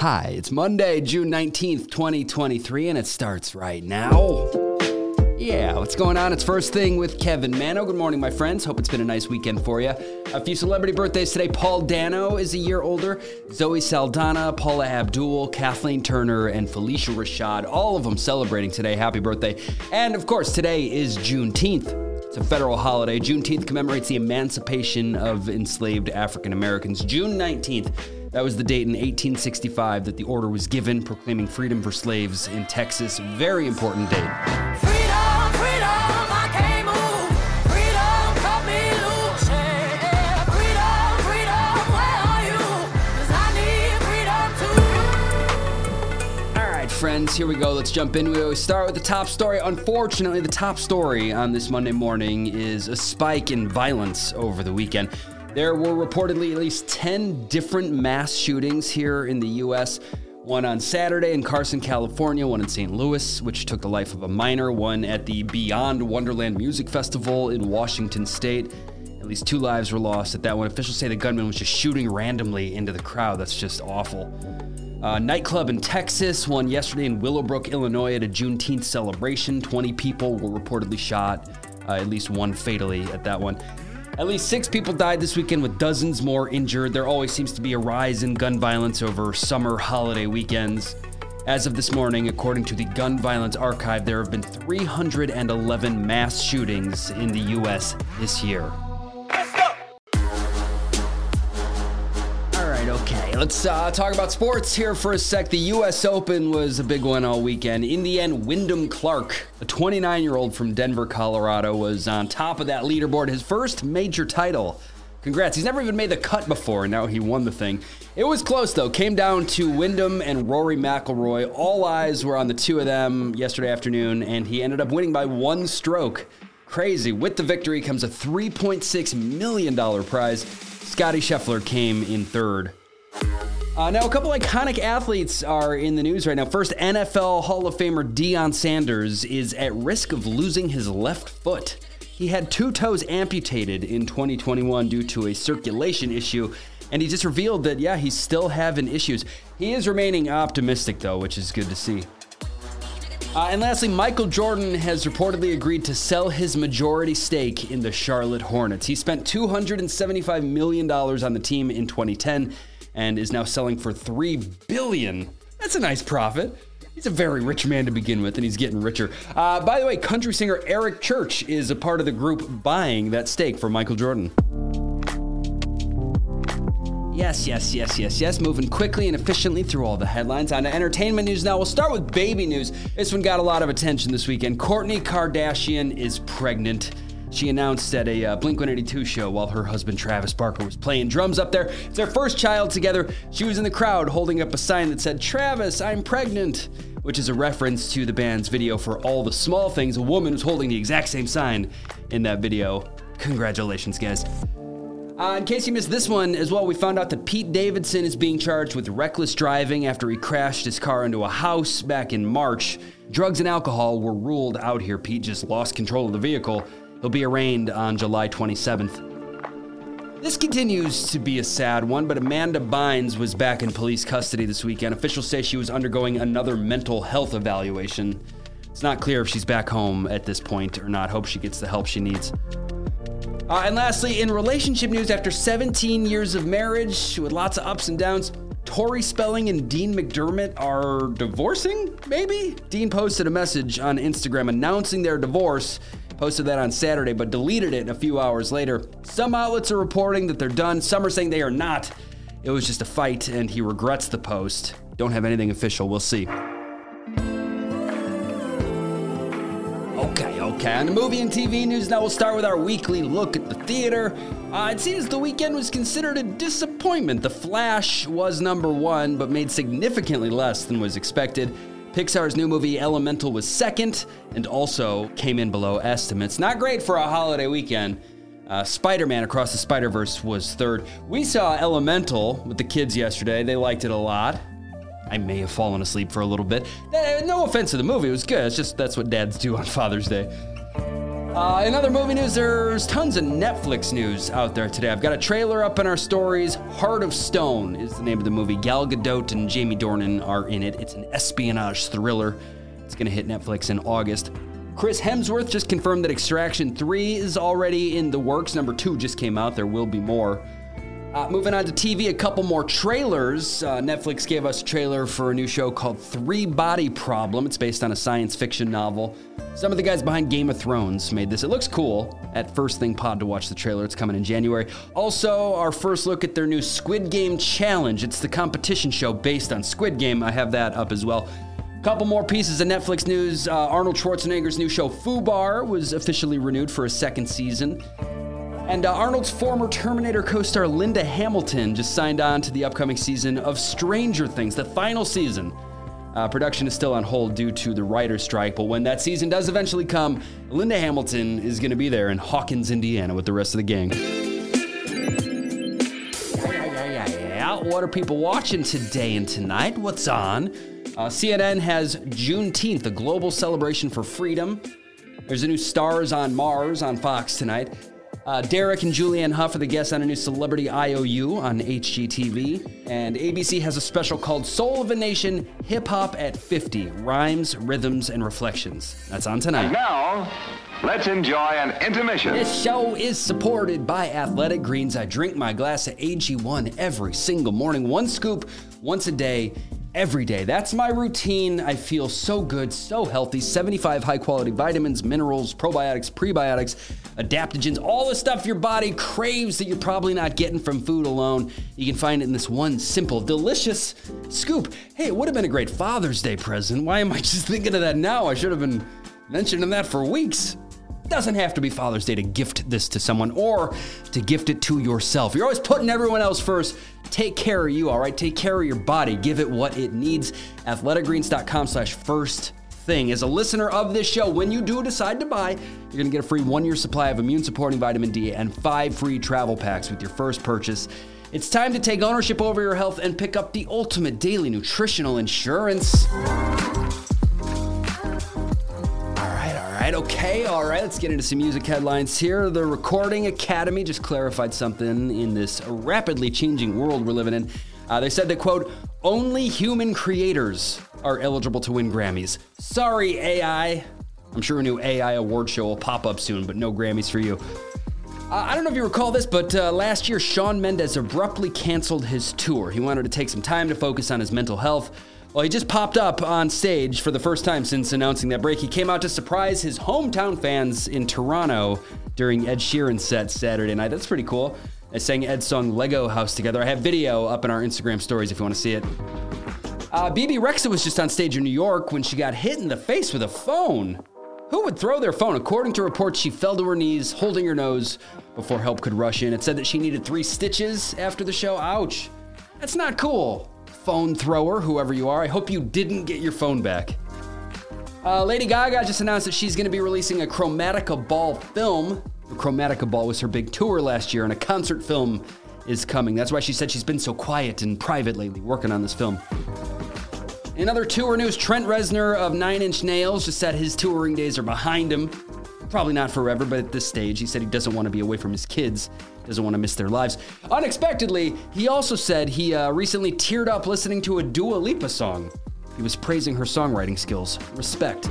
Hi, it's Monday, June 19th, 2023, and it starts right now. Yeah, what's going on? It's First Thing with Kevin Mano. Good morning, my friends. Hope it's been a nice weekend for you. A few celebrity birthdays today. Paul Dano is a year older. Zoe Saldana, Paula Abdul, Kathleen Turner, and Felicia Rashad. All of them celebrating today. Happy birthday. And, of course, today is Juneteenth. It's a federal holiday. Juneteenth commemorates the emancipation of enslaved African Americans. June 19th. That was the date in 1865 that the order was given, proclaiming freedom for slaves in Texas. Very important date. Freedom, freedom, I can't move. Freedom, cut me loose. Yeah. Freedom, freedom, where are you? 'Cause I need freedom too. All right, friends, here we go. Let's jump in. We always start with the top story. Unfortunately, the top story on this Monday morning is a spike in violence over the weekend. There were reportedly at least 10 different mass shootings here in the U.S., one on Saturday in Carson, California, one in St. Louis, which took the life of a minor, one at the Beyond Wonderland Music Festival in Washington State. At least 2 lives were lost at that one. Officials say the gunman was just shooting randomly into the crowd. That's just awful. Nightclub in Texas, one yesterday in Willowbrook, Illinois, at a Juneteenth celebration. 20 people were reportedly shot, at least one fatally at that one. At least 6 people died this weekend with dozens more injured. There always seems to be a rise in gun violence over summer holiday weekends. As of this morning, according to the Gun Violence Archive, there have been 311 mass shootings in the U.S. this year. Okay, let's talk about sports here for a sec. The U.S. Open was a big one all weekend. In the end, Wyndham Clark, a 29-year-old from Denver, Colorado, was on top of that leaderboard. His first major title. Congrats. He's never even made the cut before, and now he won the thing. It was close, though. Came down to Wyndham and Rory McIlroy. All eyes were on the two of them yesterday afternoon, and he ended up winning by 1 stroke. Crazy. With the victory comes a $3.6 million prize. Scotty Scheffler came in third. Now, a couple iconic athletes are in the news right now. First, NFL Hall of Famer Deion Sanders is at risk of losing his left foot. He had 2 toes amputated in 2021 due to a circulation issue, and he just revealed that, yeah, he's still having issues. He is remaining optimistic, though, which is good to see. And lastly, Michael Jordan has reportedly agreed to sell his majority stake in the Charlotte Hornets. He spent $275 million on the team in 2010 and is now selling for $3 billion. That's a nice profit. He's a very rich man to begin with, and he's getting richer. By the way, country singer Eric Church is a part of the group buying that stake for Michael Jordan. Yes. Moving quickly and efficiently through all the headlines. On to entertainment news now. We'll start with baby news. This one got a lot of attention this weekend. Kourtney Kardashian is pregnant. She announced at a Blink-182 show while her husband Travis Barker was playing drums up there. It's their first child together. She was in the crowd holding up a sign that said, "Travis, I'm pregnant," which is a reference to the band's video for All the Small Things. A woman was holding the exact same sign in that video. Congratulations, guys. In case you missed this one as well, we found out that Pete Davidson is being charged with reckless driving after he crashed his car into a house back in March. Drugs and alcohol were ruled out here. Pete just lost control of the vehicle. He'll be arraigned on July 27th. This continues to be a sad one, but Amanda Bynes was back in police custody this weekend. Officials say she was undergoing another mental health evaluation. It's not clear if she's back home at this point or not. Hope she gets the help she needs. And lastly, in relationship news, after 17 years of marriage with lots of ups and downs, Tori Spelling and Dean McDermott are divorcing, maybe? Dean posted a message on Instagram announcing their divorce, posted that on Saturday, but deleted it a few hours later. Some outlets are reporting that they're done. Some are saying they are not. It was just a fight, and he regrets the post. Don't have anything official. We'll see. On the movie and TV news, now we'll start with our weekly look at the theater. It seems the weekend was considered a disappointment. The Flash was number one, but made significantly less than was expected. Pixar's new movie Elemental was second, and also came in below estimates. Not great for a holiday weekend. Spider-Man Across the Spider-Verse was third. We saw Elemental with the kids yesterday. They liked it a lot. I may have fallen asleep for a little bit. No offense to the movie, it was good. It's just, that's what dads do on Father's Day. In other movie news, there's tons of Netflix news out there today. I've got a trailer up in our stories. Heart of Stone is the name of the movie. Gal Gadot and Jamie Dornan are in it. It's an espionage thriller. It's gonna hit Netflix in August. Chris Hemsworth just confirmed that Extraction 3 is already in the works. Number 2 just came out, there will be more. Moving on to TV, a couple more trailers. Netflix gave us a trailer for a new show called Three Body Problem. It's based on a science fiction novel. Some of the guys behind Game of Thrones made this. It looks cool. At First Thing Pod to watch the trailer. It's coming in January. Also, our first look at their new Squid Game Challenge. It's the competition show based on Squid Game. I have that up as well. Couple more pieces of Netflix news. Arnold Schwarzenegger's new show FUBAR was officially renewed for a second season. And Arnold's former Terminator co-star Linda Hamilton just signed on to the upcoming season of Stranger Things, the final season. Production is still on hold due to the writer's strike, but when that season does eventually come, Linda Hamilton is going to be there in Hawkins, Indiana with the rest of the gang. What are people watching today and tonight? What's on? CNN has Juneteenth, a global celebration for freedom. There's a new Stars on Mars on Fox tonight. Derek and Julianne Hough are the guests on a new Celebrity IOU on HGTV. And ABC has a special called Soul of a Nation, Hip Hop at 50, Rhymes, Rhythms, and Reflections. That's on tonight. And now, let's enjoy an intermission. This show is supported by Athletic Greens. I drink my glass of AG1 every single morning. One scoop, once a day, every day. That's my routine. I feel so good, so healthy. 75 high-quality vitamins, minerals, probiotics, prebiotics, adaptogens, all the stuff your body craves that you're probably not getting from food alone. You can find it in this one simple, delicious scoop. Hey, it would have been a great Father's Day present. Why am I just thinking of that now? I should have been mentioning that for weeks. It doesn't have to be Father's Day to gift this to someone or to gift it to yourself. You're always putting everyone else first. Take care of you, all right? Take care of your body. Give it what it needs. athleticgreens.com/first thing. As a listener of this show, when you do decide to buy, you're going to get a free 1-year supply of immune-supporting vitamin D and 5 free travel packs with your first purchase. It's time to take ownership over your health and pick up the ultimate daily nutritional insurance. All right, let's get into some music headlines here. The Recording Academy just clarified something in this rapidly changing world we're living in. They said that, quote, only human creators are eligible to win Grammys. Sorry, AI. I'm sure a new AI award show will pop up soon, but no Grammys for you. I don't know if you recall this, but last year, Shawn Mendes abruptly canceled his tour. He wanted to take some time to focus on his mental health. Well, he just popped up on stage for the first time since announcing that break. He came out to surprise his hometown fans in Toronto during Ed Sheeran's set Saturday night. That's pretty cool. I sang Ed's song Lego House together. I have video up in our Instagram stories if you want to see it. BB Rexa was just on stage in New York when she got hit in the face with a phone. Who would throw their phone? According to reports, she fell to her knees, holding her nose before help could rush in. It said that she needed 3 stitches after the show. Ouch. That's not cool. Phone thrower, whoever you are. I hope you didn't get your phone back. Lady Gaga just announced that she's going to be releasing a Chromatica Ball film. The Chromatica Ball was her big tour last year, and a concert film is coming. That's why she said she's been so quiet and private lately, working on this film. In other tour news, Trent Reznor of Nine Inch Nails just said his touring days are behind him. Probably not forever, but at this stage, he said he doesn't want to be away from his kids, doesn't want to miss their lives. Unexpectedly, he also said he recently teared up listening to a Dua Lipa song. He was praising her songwriting skills. Respect.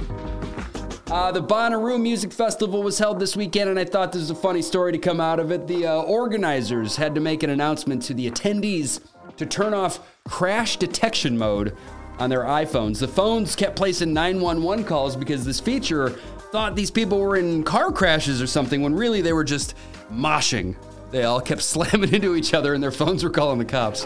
The Bonnaroo Music Festival was held this weekend, and I thought this was a funny story to come out of it. The organizers had to make an announcement to the attendees to turn off crash detection mode on their iPhones. The phones kept placing 911 calls because this feature thought these people were in car crashes or something when really they were just moshing. They all kept slamming into each other and their phones were calling the cops.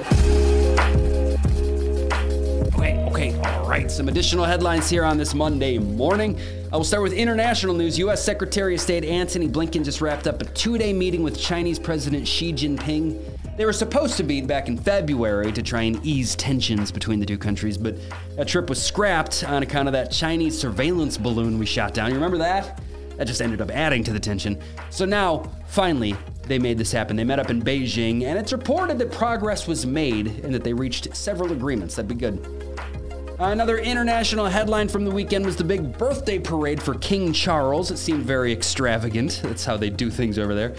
Okay, all right. Some additional headlines here on this Monday morning. We'll start with international news. U.S. Secretary of State Antony Blinken just wrapped up a two-day meeting with Chinese President Xi Jinping. They were supposed to meet back in February to try and ease tensions between the two countries, but that trip was scrapped on account of that Chinese surveillance balloon we shot down. You remember that? That just ended up adding to the tension. So now, finally, they made this happen. They met up in Beijing, and it's reported that progress was made and that they reached several agreements. That'd be good. Another international headline from the weekend was the big birthday parade for King Charles. It seemed very extravagant. That's how they do things over there.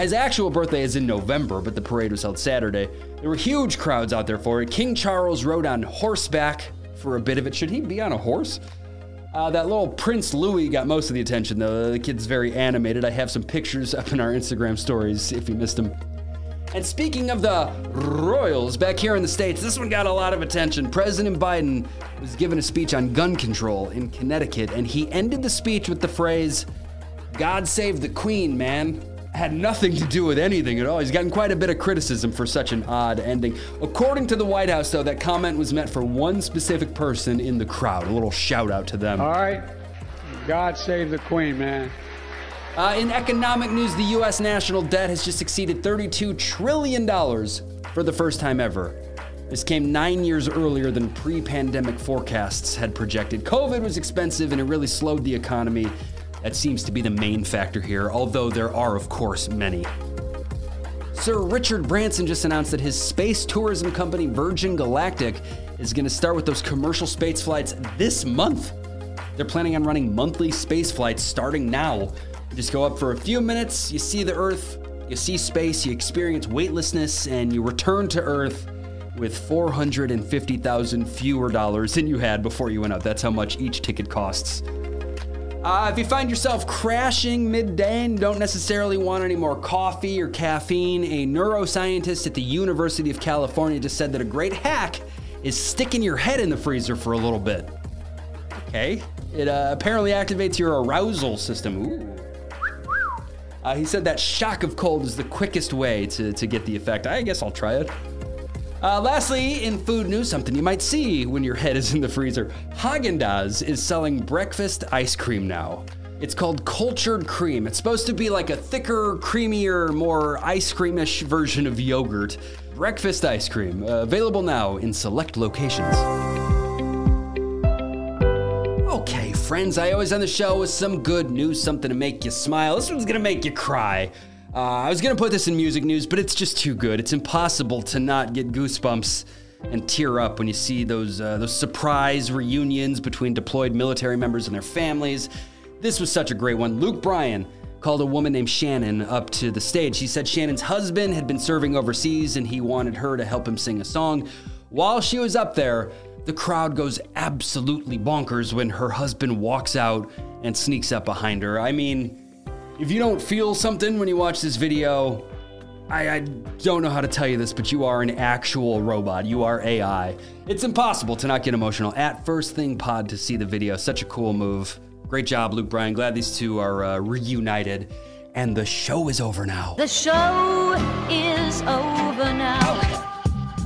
His actual birthday is in November, but the parade was held Saturday. There were huge crowds out there for it. King Charles rode on horseback for a bit of it. Should he be on a horse? That little Prince Louis got most of the attention, though. The kid's very animated. I have some pictures up in our Instagram stories if you missed them. And speaking of the Royals, back here in the States, this one got a lot of attention. President Biden was giving a speech on gun control in Connecticut, and he ended the speech with the phrase, "God save the Queen, man." Had nothing to do with anything at all. He's gotten quite a bit of criticism for such an odd ending. According to the White House, though, that comment was meant for one specific person in the crowd. A little shout out to them. All right. God save the Queen, man. In economic news, the U.S. national debt has just exceeded $32 trillion for the first time ever. This came 9 years earlier than pre-pandemic forecasts had projected. COVID was expensive and it really slowed the economy. That seems to be the main factor here, although there are, of course, many. Sir Richard Branson just announced that his space tourism company, Virgin Galactic, is going to start with those commercial space flights this month. They're planning on running monthly space flights starting now. You just go up for a few minutes, you see the Earth, you see space, you experience weightlessness, and you return to Earth with $450,000 fewer dollars than you had before you went out. That's how much each ticket costs. If you find yourself crashing midday and don't necessarily want any more coffee or caffeine, a neuroscientist at the University of California just said that a great hack is sticking your head in the freezer for a little bit. Okay. It apparently activates your arousal system. Ooh. He said that shock of cold is the quickest way to get the effect. I guess I'll try it. Lastly, in food news, something you might see when your head is in the freezer. Häagen-Dazs is selling breakfast ice cream now. It's called cultured cream. It's supposed to be like a thicker, creamier, more ice creamish version of yogurt. Breakfast ice cream, available now in select locations. Okay, friends, I always end the show with some good news, something to make you smile. This one's gonna make you cry. I was going to put this in music news, but it's just too good. It's impossible to not get goosebumps and tear up when you see those surprise reunions between deployed military members and their families. This was such a great one. Luke Bryan called a woman named Shannon up to the stage. He said Shannon's husband had been serving overseas and he wanted her to help him sing a song. While she was up there, the crowd goes absolutely bonkers when her husband walks out and sneaks up behind her. I mean, if you don't feel something when you watch this video, I don't know how to tell you this, but you are an actual robot. You are AI. It's impossible to not get emotional. At First Thing Pod to see the video. Such a cool move. Great job, Luke Bryan. Glad these two are reunited. And the show is over now. The show is over now.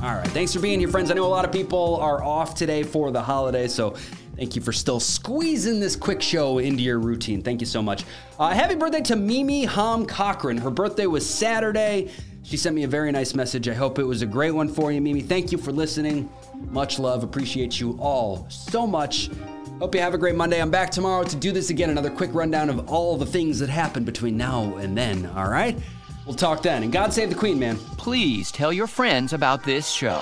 All right. Thanks for being here, friends. I know a lot of people are off today for the holiday, so thank you for still squeezing this quick show into your routine. Thank you so much. Happy birthday to Mimi Hom Cochran. Her birthday was Saturday. She sent me a very nice message. I hope it was a great one for you, Mimi. Thank you for listening. Much love. Appreciate you all so much. Hope you have a great Monday. I'm back tomorrow to do this again. Another quick rundown of all the things that happened between now and then. All right? We'll talk then. And God save the Queen, man. Please tell your friends about this show.